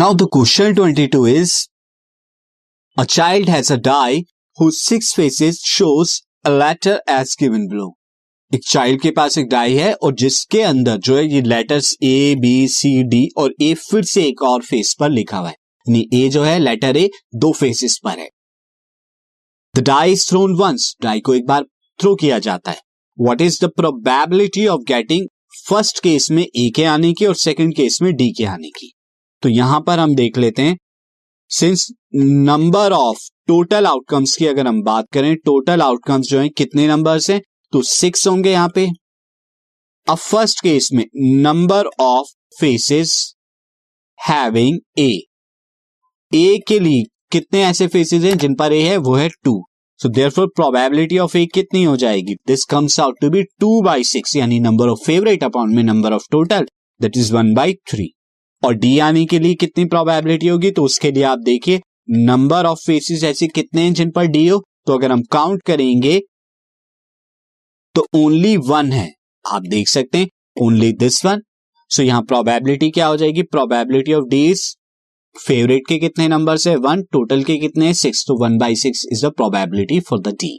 Now the question 22 is, a child has a die whose six faces shows a letter as given below. एक child के पास एक die है और जिसके अंदर जो है ये letters A, B, C, D और A फिर से एक और face पर लिखा हुआ है, यानी A जो है letter A दो faces पर है. The die is thrown once, die को एक बार throw किया जाता है. What is the probability of getting first case में A के आने की और सेकंड केस में D के आने की. तो यहां पर हम देख लेते हैं, since number of total outcomes की अगर हम बात करें, टोटल आउटकम्स जो हैं कितने नंबर्स हैं, तो 6 होंगे यहां पे. अब फर्स्ट केस में number of faces having A के लिए कितने ऐसे फेसेस हैं जिन पर ए है, वो है 2. So therefore probability of A कितनी हो जाएगी, this comes out to be 2/6, यानी नंबर ऑफ फेवरेट अपॉन में number of total, that is 1/3. और डी आने के लिए कितनी प्रोबेबिलिटी होगी, तो उसके लिए आप देखिए नंबर ऑफ फेसेस ऐसे कितने हैं जिन पर डी हो, तो अगर हम काउंट करेंगे तो ओनली 1 है. आप देख सकते हैं ओनली दिस 1. सो यहां प्रोबेबिलिटी क्या हो जाएगी, probability of D is favourite के कितने नंबर है 1, टोटल के कितने हैं 6, तो 1/6 is the probability for the D.